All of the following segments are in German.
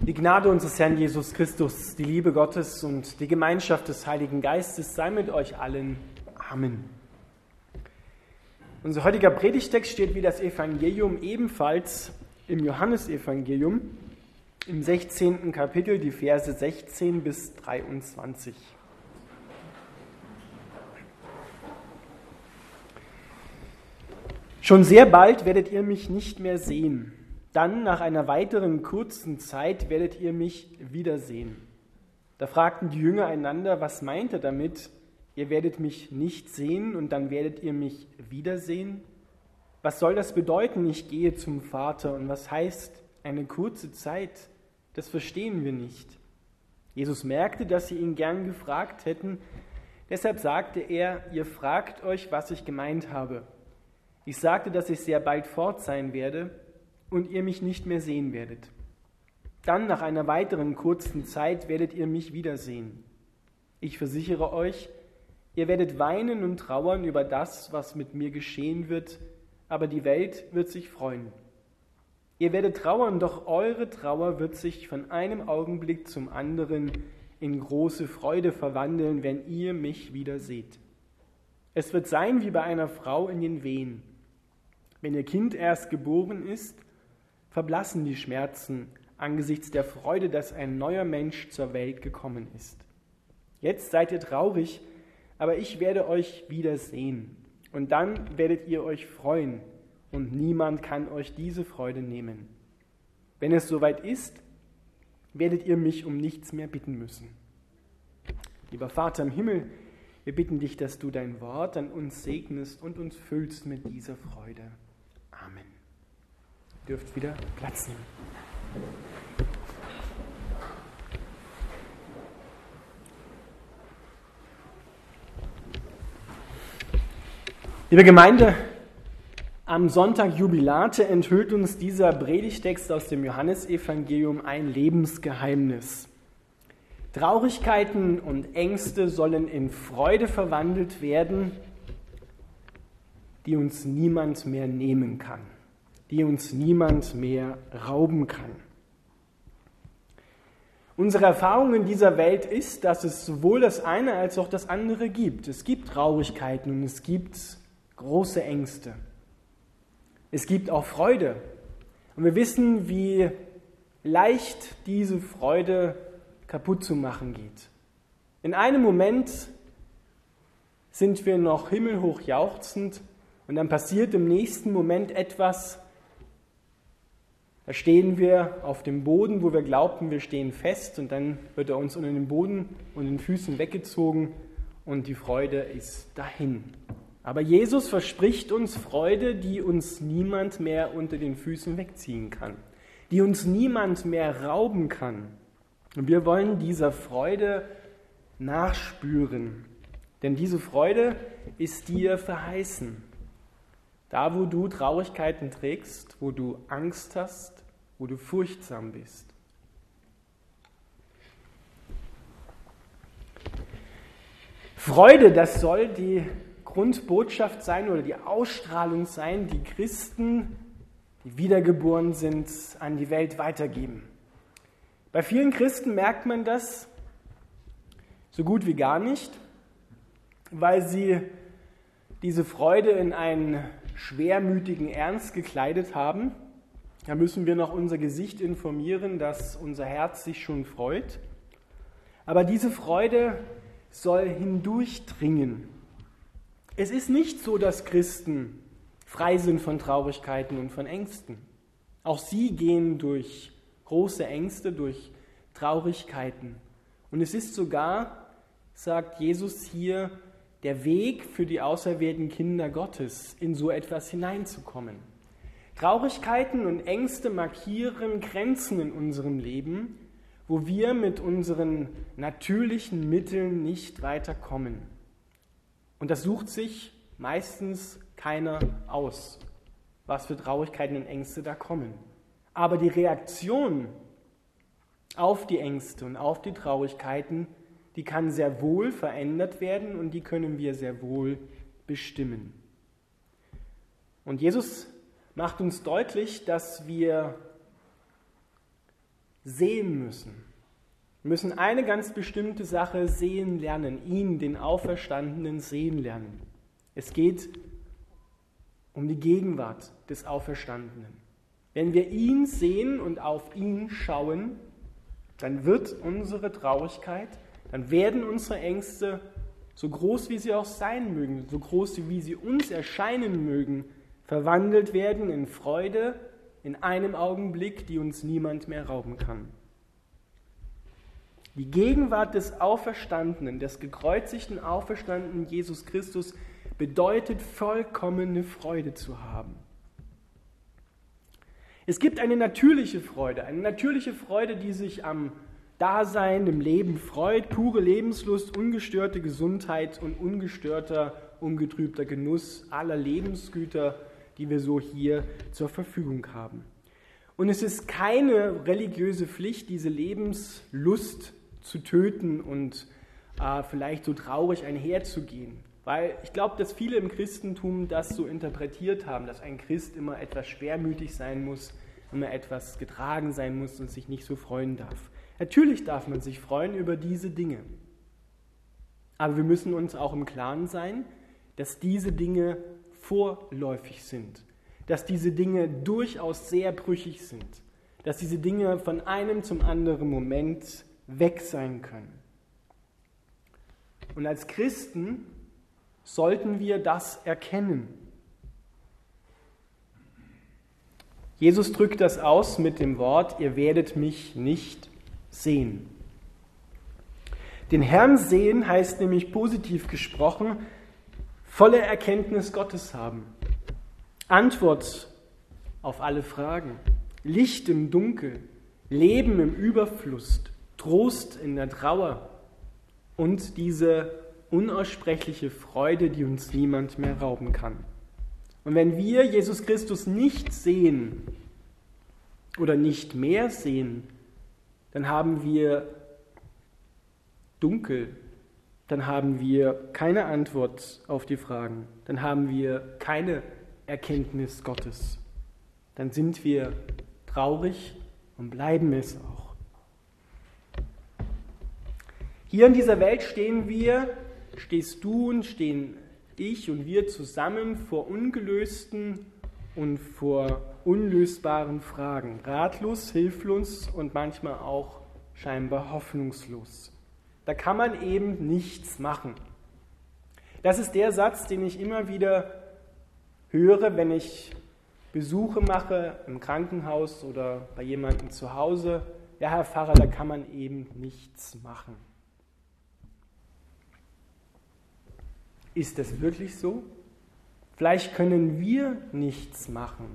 Die Gnade unseres Herrn Jesus Christus, die Liebe Gottes und die Gemeinschaft des Heiligen Geistes sei mit euch allen. Amen. Unser heutiger Predigtext steht wie das Evangelium ebenfalls im Johannesevangelium im 16. Kapitel, die Verse 16 bis 23. Schon sehr bald werdet ihr mich nicht mehr sehen. Dann, nach einer weiteren kurzen Zeit, werdet ihr mich wiedersehen. Da fragten die Jünger einander, was meint er damit? Ihr werdet mich nicht sehen und dann werdet ihr mich wiedersehen? Was soll das bedeuten, ich gehe zum Vater? Und was heißt eine kurze Zeit? Das verstehen wir nicht. Jesus merkte, dass sie ihn gern gefragt hätten. Deshalb sagte er, ihr fragt euch, was ich gemeint habe. Ich sagte, dass ich sehr bald fort sein werde und ihr mich nicht mehr sehen werdet. Dann, nach einer weiteren kurzen Zeit, werdet ihr mich wiedersehen. Ich versichere euch, ihr werdet weinen und trauern über das, was mit mir geschehen wird, aber die Welt wird sich freuen. Ihr werdet trauern, doch eure Trauer wird sich von einem Augenblick zum anderen in große Freude verwandeln, wenn ihr mich wieder seht. Es wird sein wie bei einer Frau in den Wehen. Wenn ihr Kind erst geboren ist, verblassen die Schmerzen angesichts der Freude, dass ein neuer Mensch zur Welt gekommen ist. Jetzt seid ihr traurig, aber ich werde euch wiedersehen. Und dann werdet ihr euch freuen und niemand kann euch diese Freude nehmen. Wenn es soweit ist, werdet ihr mich um nichts mehr bitten müssen. Lieber Vater im Himmel, wir bitten dich, dass du dein Wort an uns segnest und uns füllst mit dieser Freude. Amen. Ihr dürft wieder Platz nehmen. Liebe Gemeinde, am Sonntag Jubilate enthüllt uns dieser Predigtext aus dem Johannesevangelium ein Lebensgeheimnis. Traurigkeiten und Ängste sollen in Freude verwandelt werden, die uns niemand mehr nehmen kann, die uns niemand mehr rauben kann. Unsere Erfahrung in dieser Welt ist, dass es sowohl das eine als auch das andere gibt. Es gibt Traurigkeiten und es gibt große Ängste. Es gibt auch Freude. Und wir wissen, wie leicht diese Freude kaputt zu machen geht. In einem Moment sind wir noch himmelhoch jauchzend und dann passiert im nächsten Moment etwas. Da stehen wir auf dem Boden, wo wir glaubten, wir stehen fest und dann wird er uns unter den Boden und den Füßen weggezogen und die Freude ist dahin. Aber Jesus verspricht uns Freude, die uns niemand mehr unter den Füßen wegziehen kann, die uns niemand mehr rauben kann. Und wir wollen dieser Freude nachspüren, denn diese Freude ist dir verheißen. Da, wo du Traurigkeiten trägst, wo du Angst hast, wo du furchtsam bist. Freude, das soll die Grundbotschaft sein oder die Ausstrahlung sein, die Christen, die wiedergeboren sind, an die Welt weitergeben. Bei vielen Christen merkt man das so gut wie gar nicht, weil sie diese Freude in einen schwermütigen Ernst gekleidet haben. Da müssen wir noch unser Gesicht informieren, dass unser Herz sich schon freut. Aber diese Freude soll hindurchdringen. Es ist nicht so, dass Christen frei sind von Traurigkeiten und von Ängsten. Auch sie gehen durch große Ängste, durch Traurigkeiten. Und es ist sogar, sagt Jesus hier, der Weg für die auserwählten Kinder Gottes, in so etwas hineinzukommen. Traurigkeiten und Ängste markieren Grenzen in unserem Leben, wo wir mit unseren natürlichen Mitteln nicht weiterkommen. Und das sucht sich meistens keiner aus, was für Traurigkeiten und Ängste da kommen. Aber die Reaktion auf die Ängste und auf die Traurigkeiten, die kann sehr wohl verändert werden und die können wir sehr wohl bestimmen. Und Jesus macht uns deutlich, dass wir sehen müssen. Wir müssen eine ganz bestimmte Sache sehen lernen, ihn, den Auferstandenen, sehen lernen. Es geht um die Gegenwart des Auferstandenen. Wenn wir ihn sehen und auf ihn schauen, dann wird unsere Traurigkeit, dann werden unsere Ängste, so groß wie sie auch sein mögen, so groß wie sie uns erscheinen mögen, verwandelt werden in Freude, in einem Augenblick, die uns niemand mehr rauben kann. Die Gegenwart des Auferstandenen, des gekreuzigten, auferstandenen Jesus Christus bedeutet, vollkommene Freude zu haben. Es gibt eine natürliche Freude, die sich am Dasein, dem Leben freut, pure Lebenslust, ungestörte Gesundheit und ungestörter, ungetrübter Genuss aller Lebensgüter, die wir so hier zur Verfügung haben. Und es ist keine religiöse Pflicht, diese Lebenslust zu töten und vielleicht so traurig einherzugehen. Weil ich glaube, dass viele im Christentum das so interpretiert haben, dass ein Christ immer etwas schwermütig sein muss, immer etwas getragen sein muss und sich nicht so freuen darf. Natürlich darf man sich freuen über diese Dinge. Aber wir müssen uns auch im Klaren sein, dass diese Dinge vorläufig sind, dass diese Dinge durchaus sehr brüchig sind, dass diese Dinge von einem zum anderen Moment weg sein können. Und als Christen sollten wir das erkennen. Jesus drückt das aus mit dem Wort, ihr werdet mich nicht sehen. Den Herrn sehen heißt nämlich positiv gesprochen, volle Erkenntnis Gottes haben. Antwort auf alle Fragen, Licht im Dunkel, Leben im Überfluss, Trost in der Trauer und diese unaussprechliche Freude, die uns niemand mehr rauben kann. Und wenn wir Jesus Christus nicht sehen oder nicht mehr sehen, dann haben wir Dunkel, dann haben wir keine Antwort auf die Fragen, dann haben wir keine Erkenntnis Gottes. Dann sind wir traurig und bleiben es auch. Hier in dieser Welt stehst du und stehen ich und wir zusammen vor ungelösten und vor unlösbaren Fragen, ratlos, hilflos und manchmal auch scheinbar hoffnungslos. Da kann man eben nichts machen. Das ist der Satz, den ich immer wieder höre, wenn ich Besuche mache im Krankenhaus oder bei jemandem zu Hause. Ja, Herr Pfarrer, da kann man eben nichts machen. Ist das wirklich so? Vielleicht können wir nichts machen,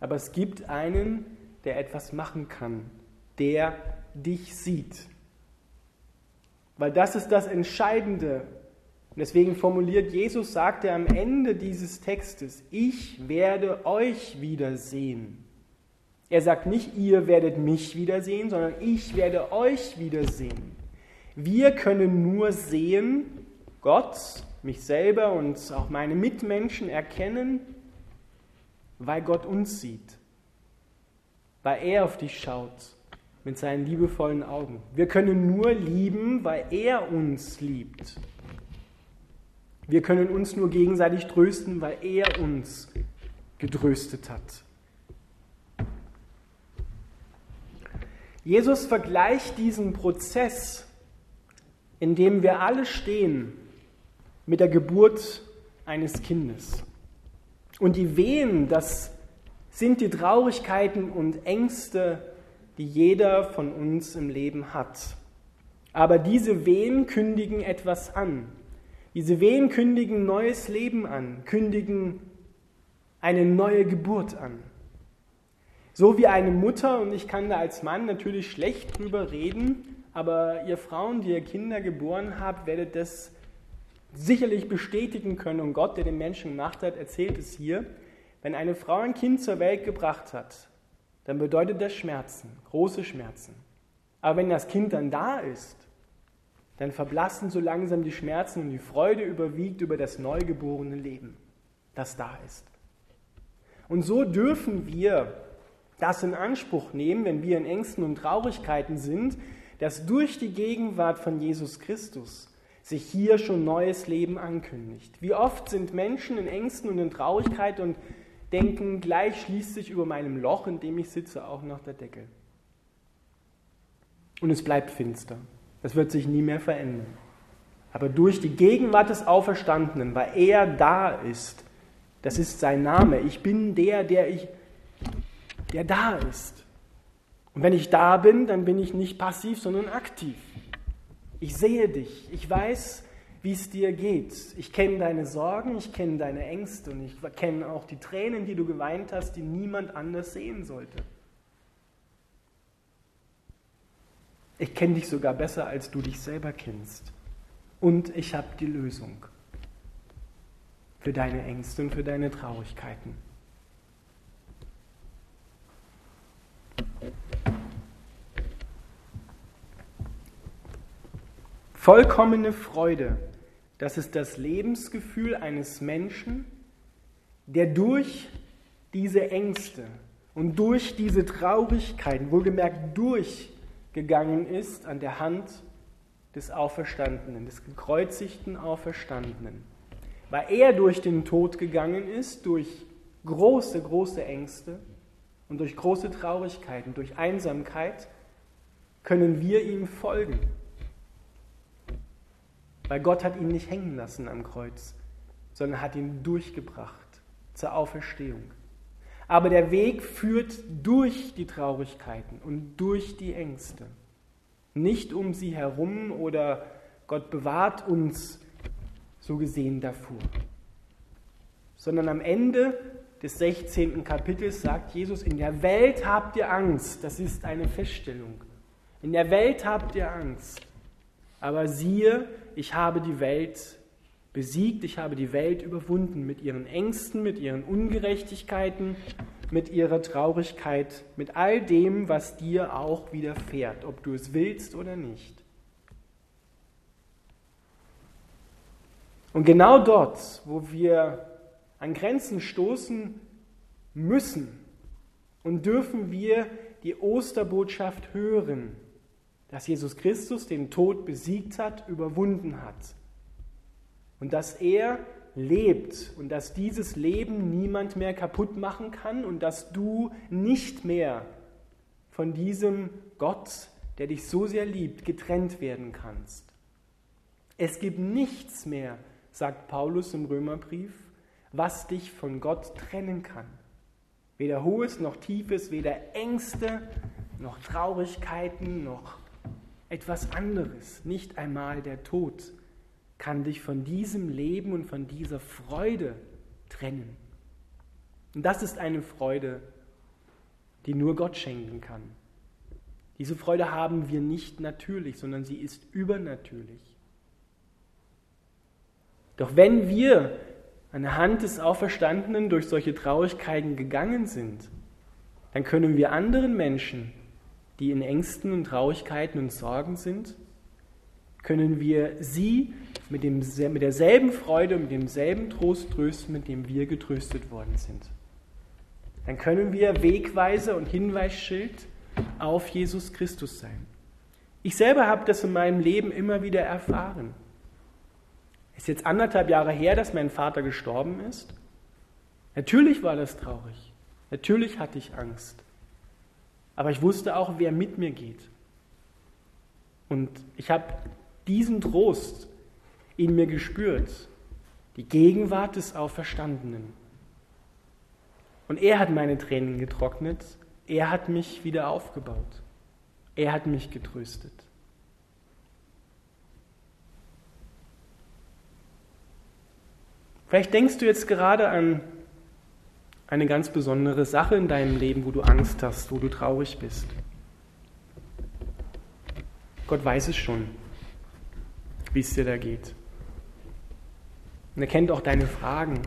aber es gibt einen, der etwas machen kann, der dich sieht. Weil das ist das Entscheidende. Und deswegen formuliert Jesus, sagt er am Ende dieses Textes, ich werde euch wiedersehen. Er sagt nicht, ihr werdet mich wiedersehen, sondern ich werde euch wiedersehen. Wir können nur sehen, Gott, mich selber und auch meine Mitmenschen erkennen, weil Gott uns sieht, weil er auf dich schaut mit seinen liebevollen Augen. Wir können nur lieben, weil er uns liebt. Wir können uns nur gegenseitig trösten, weil er uns getröstet hat. Jesus vergleicht diesen Prozess, in dem wir alle stehen, mit der Geburt eines Kindes. Und die Wehen, das sind die Traurigkeiten und Ängste, die jeder von uns im Leben hat. Aber diese Wehen kündigen etwas an. Diese Wehen kündigen neues Leben an, kündigen eine neue Geburt an. So wie eine Mutter, und ich kann da als Mann natürlich schlecht drüber reden, aber ihr Frauen, die ihr Kinder geboren habt, werdet das sicherlich bestätigen können, und Gott, der den Menschen gemacht hat, erzählt es hier, wenn eine Frau ein Kind zur Welt gebracht hat, dann bedeutet das Schmerzen, große Schmerzen. Aber wenn das Kind dann da ist, dann verblassen so langsam die Schmerzen und die Freude überwiegt über das neugeborene Leben, das da ist. Und so dürfen wir das in Anspruch nehmen, wenn wir in Ängsten und Traurigkeiten sind, dass durch die Gegenwart von Jesus Christus sich hier schon neues Leben ankündigt. Wie oft sind Menschen in Ängsten und in Traurigkeit und denken, gleich schließt sich über meinem Loch, in dem ich sitze, auch noch der Deckel. Und es bleibt finster. Das wird sich nie mehr verändern. Aber durch die Gegenwart des Auferstandenen, weil er da ist, das ist sein Name. Ich bin der da ist. Und wenn ich da bin, dann bin ich nicht passiv, sondern aktiv. Ich sehe dich. Ich weiß, wie es dir geht. Ich kenne deine Sorgen, ich kenne deine Ängste und ich kenne auch die Tränen, die du geweint hast, die niemand anders sehen sollte. Ich kenne dich sogar besser, als du dich selber kennst. Und ich habe die Lösung für deine Ängste und für deine Traurigkeiten. Vollkommene Freude, das ist das Lebensgefühl eines Menschen, der durch diese Ängste und durch diese Traurigkeiten, wohlgemerkt durchgegangen ist an der Hand des Auferstandenen, des gekreuzigten Auferstandenen. Weil er durch den Tod gegangen ist, durch große, große Ängste und durch große Traurigkeiten, durch Einsamkeit, können wir ihm folgen. Weil Gott hat ihn nicht hängen lassen am Kreuz, sondern hat ihn durchgebracht zur Auferstehung. Aber der Weg führt durch die Traurigkeiten und durch die Ängste. Nicht um sie herum oder Gott bewahrt uns so gesehen davor. Sondern am Ende des 16. Kapitels sagt Jesus, in der Welt habt ihr Angst. Das ist eine Feststellung. In der Welt habt ihr Angst. Aber siehe, ich habe die Welt besiegt, ich habe die Welt überwunden mit ihren Ängsten, mit ihren Ungerechtigkeiten, mit ihrer Traurigkeit, mit all dem, was dir auch widerfährt, ob du es willst oder nicht. Und genau dort, wo wir an Grenzen stoßen müssen und dürfen wir die Osterbotschaft hören, dass Jesus Christus den Tod besiegt hat, überwunden hat. Und dass er lebt und dass dieses Leben niemand mehr kaputt machen kann und dass du nicht mehr von diesem Gott, der dich so sehr liebt, getrennt werden kannst. Es gibt nichts mehr, sagt Paulus im Römerbrief, was dich von Gott trennen kann. Weder Hohes noch Tiefes, weder Ängste noch Traurigkeiten noch etwas anderes, nicht einmal der Tod, kann dich von diesem Leben und von dieser Freude trennen. Und das ist eine Freude, die nur Gott schenken kann. Diese Freude haben wir nicht natürlich, sondern sie ist übernatürlich. Doch wenn wir an der Hand des Auferstandenen durch solche Traurigkeiten gegangen sind, dann können wir anderen Menschen, die in Ängsten und Traurigkeiten und Sorgen sind, können wir sie mit derselben Freude und mit demselben Trost trösten, mit dem wir getröstet worden sind. Dann können wir Wegweiser und Hinweisschild auf Jesus Christus sein. Ich selber habe das in meinem Leben immer wieder erfahren. Es ist jetzt 1,5 Jahre her, dass mein Vater gestorben ist. Natürlich war das traurig. Natürlich hatte ich Angst. Aber ich wusste auch, wer mit mir geht. Und ich habe diesen Trost in mir gespürt, die Gegenwart des Auferstandenen. Und er hat meine Tränen getrocknet, er hat mich wieder aufgebaut, er hat mich getröstet. Vielleicht denkst du jetzt gerade an eine ganz besondere Sache in deinem Leben, wo du Angst hast, wo du traurig bist. Gott weiß es schon, wie es dir da geht. Und er kennt auch deine Fragen.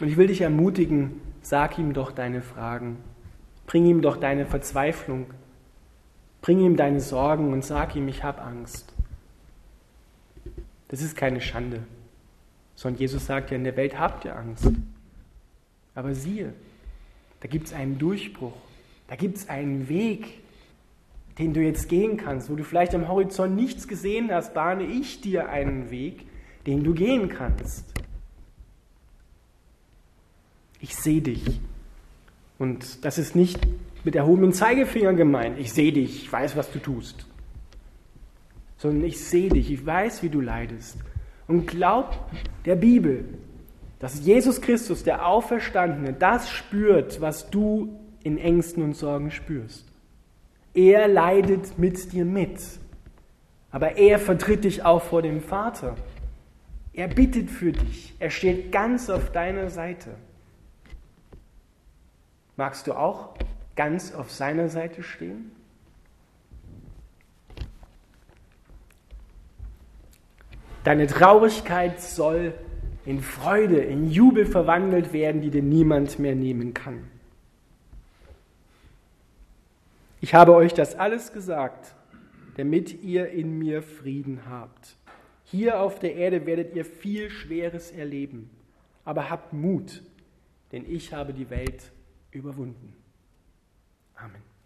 Und ich will dich ermutigen, sag ihm doch deine Fragen. Bring ihm doch deine Verzweiflung. Bring ihm deine Sorgen und sag ihm, ich habe Angst. Das ist keine Schande. Sondern Jesus sagt ja, in der Welt habt ihr Angst. Aber siehe, Da gibt es einen Durchbruch. Da gibt es einen Weg, den du jetzt gehen kannst, wo du vielleicht am Horizont nichts gesehen hast, bahne ich dir einen Weg, den du gehen kannst. Ich sehe dich. Und das ist nicht mit erhobenem Zeigefinger gemeint. Ich sehe dich, ich weiß, was du tust. Sondern ich sehe dich, ich weiß, wie du leidest. Und glaub der Bibel, dass Jesus Christus, der Auferstandene, das spürt, was du in Ängsten und Sorgen spürst. Er leidet mit dir mit, aber er vertritt dich auch vor dem Vater. Er bittet für dich, er steht ganz auf deiner Seite. Magst du auch ganz auf seiner Seite stehen? Deine Traurigkeit soll in Freude, in Jubel verwandelt werden, die dir niemand mehr nehmen kann. Ich habe euch das alles gesagt, damit ihr in mir Frieden habt. Hier auf der Erde werdet ihr viel Schweres erleben, aber habt Mut, denn ich habe die Welt überwunden. Amen.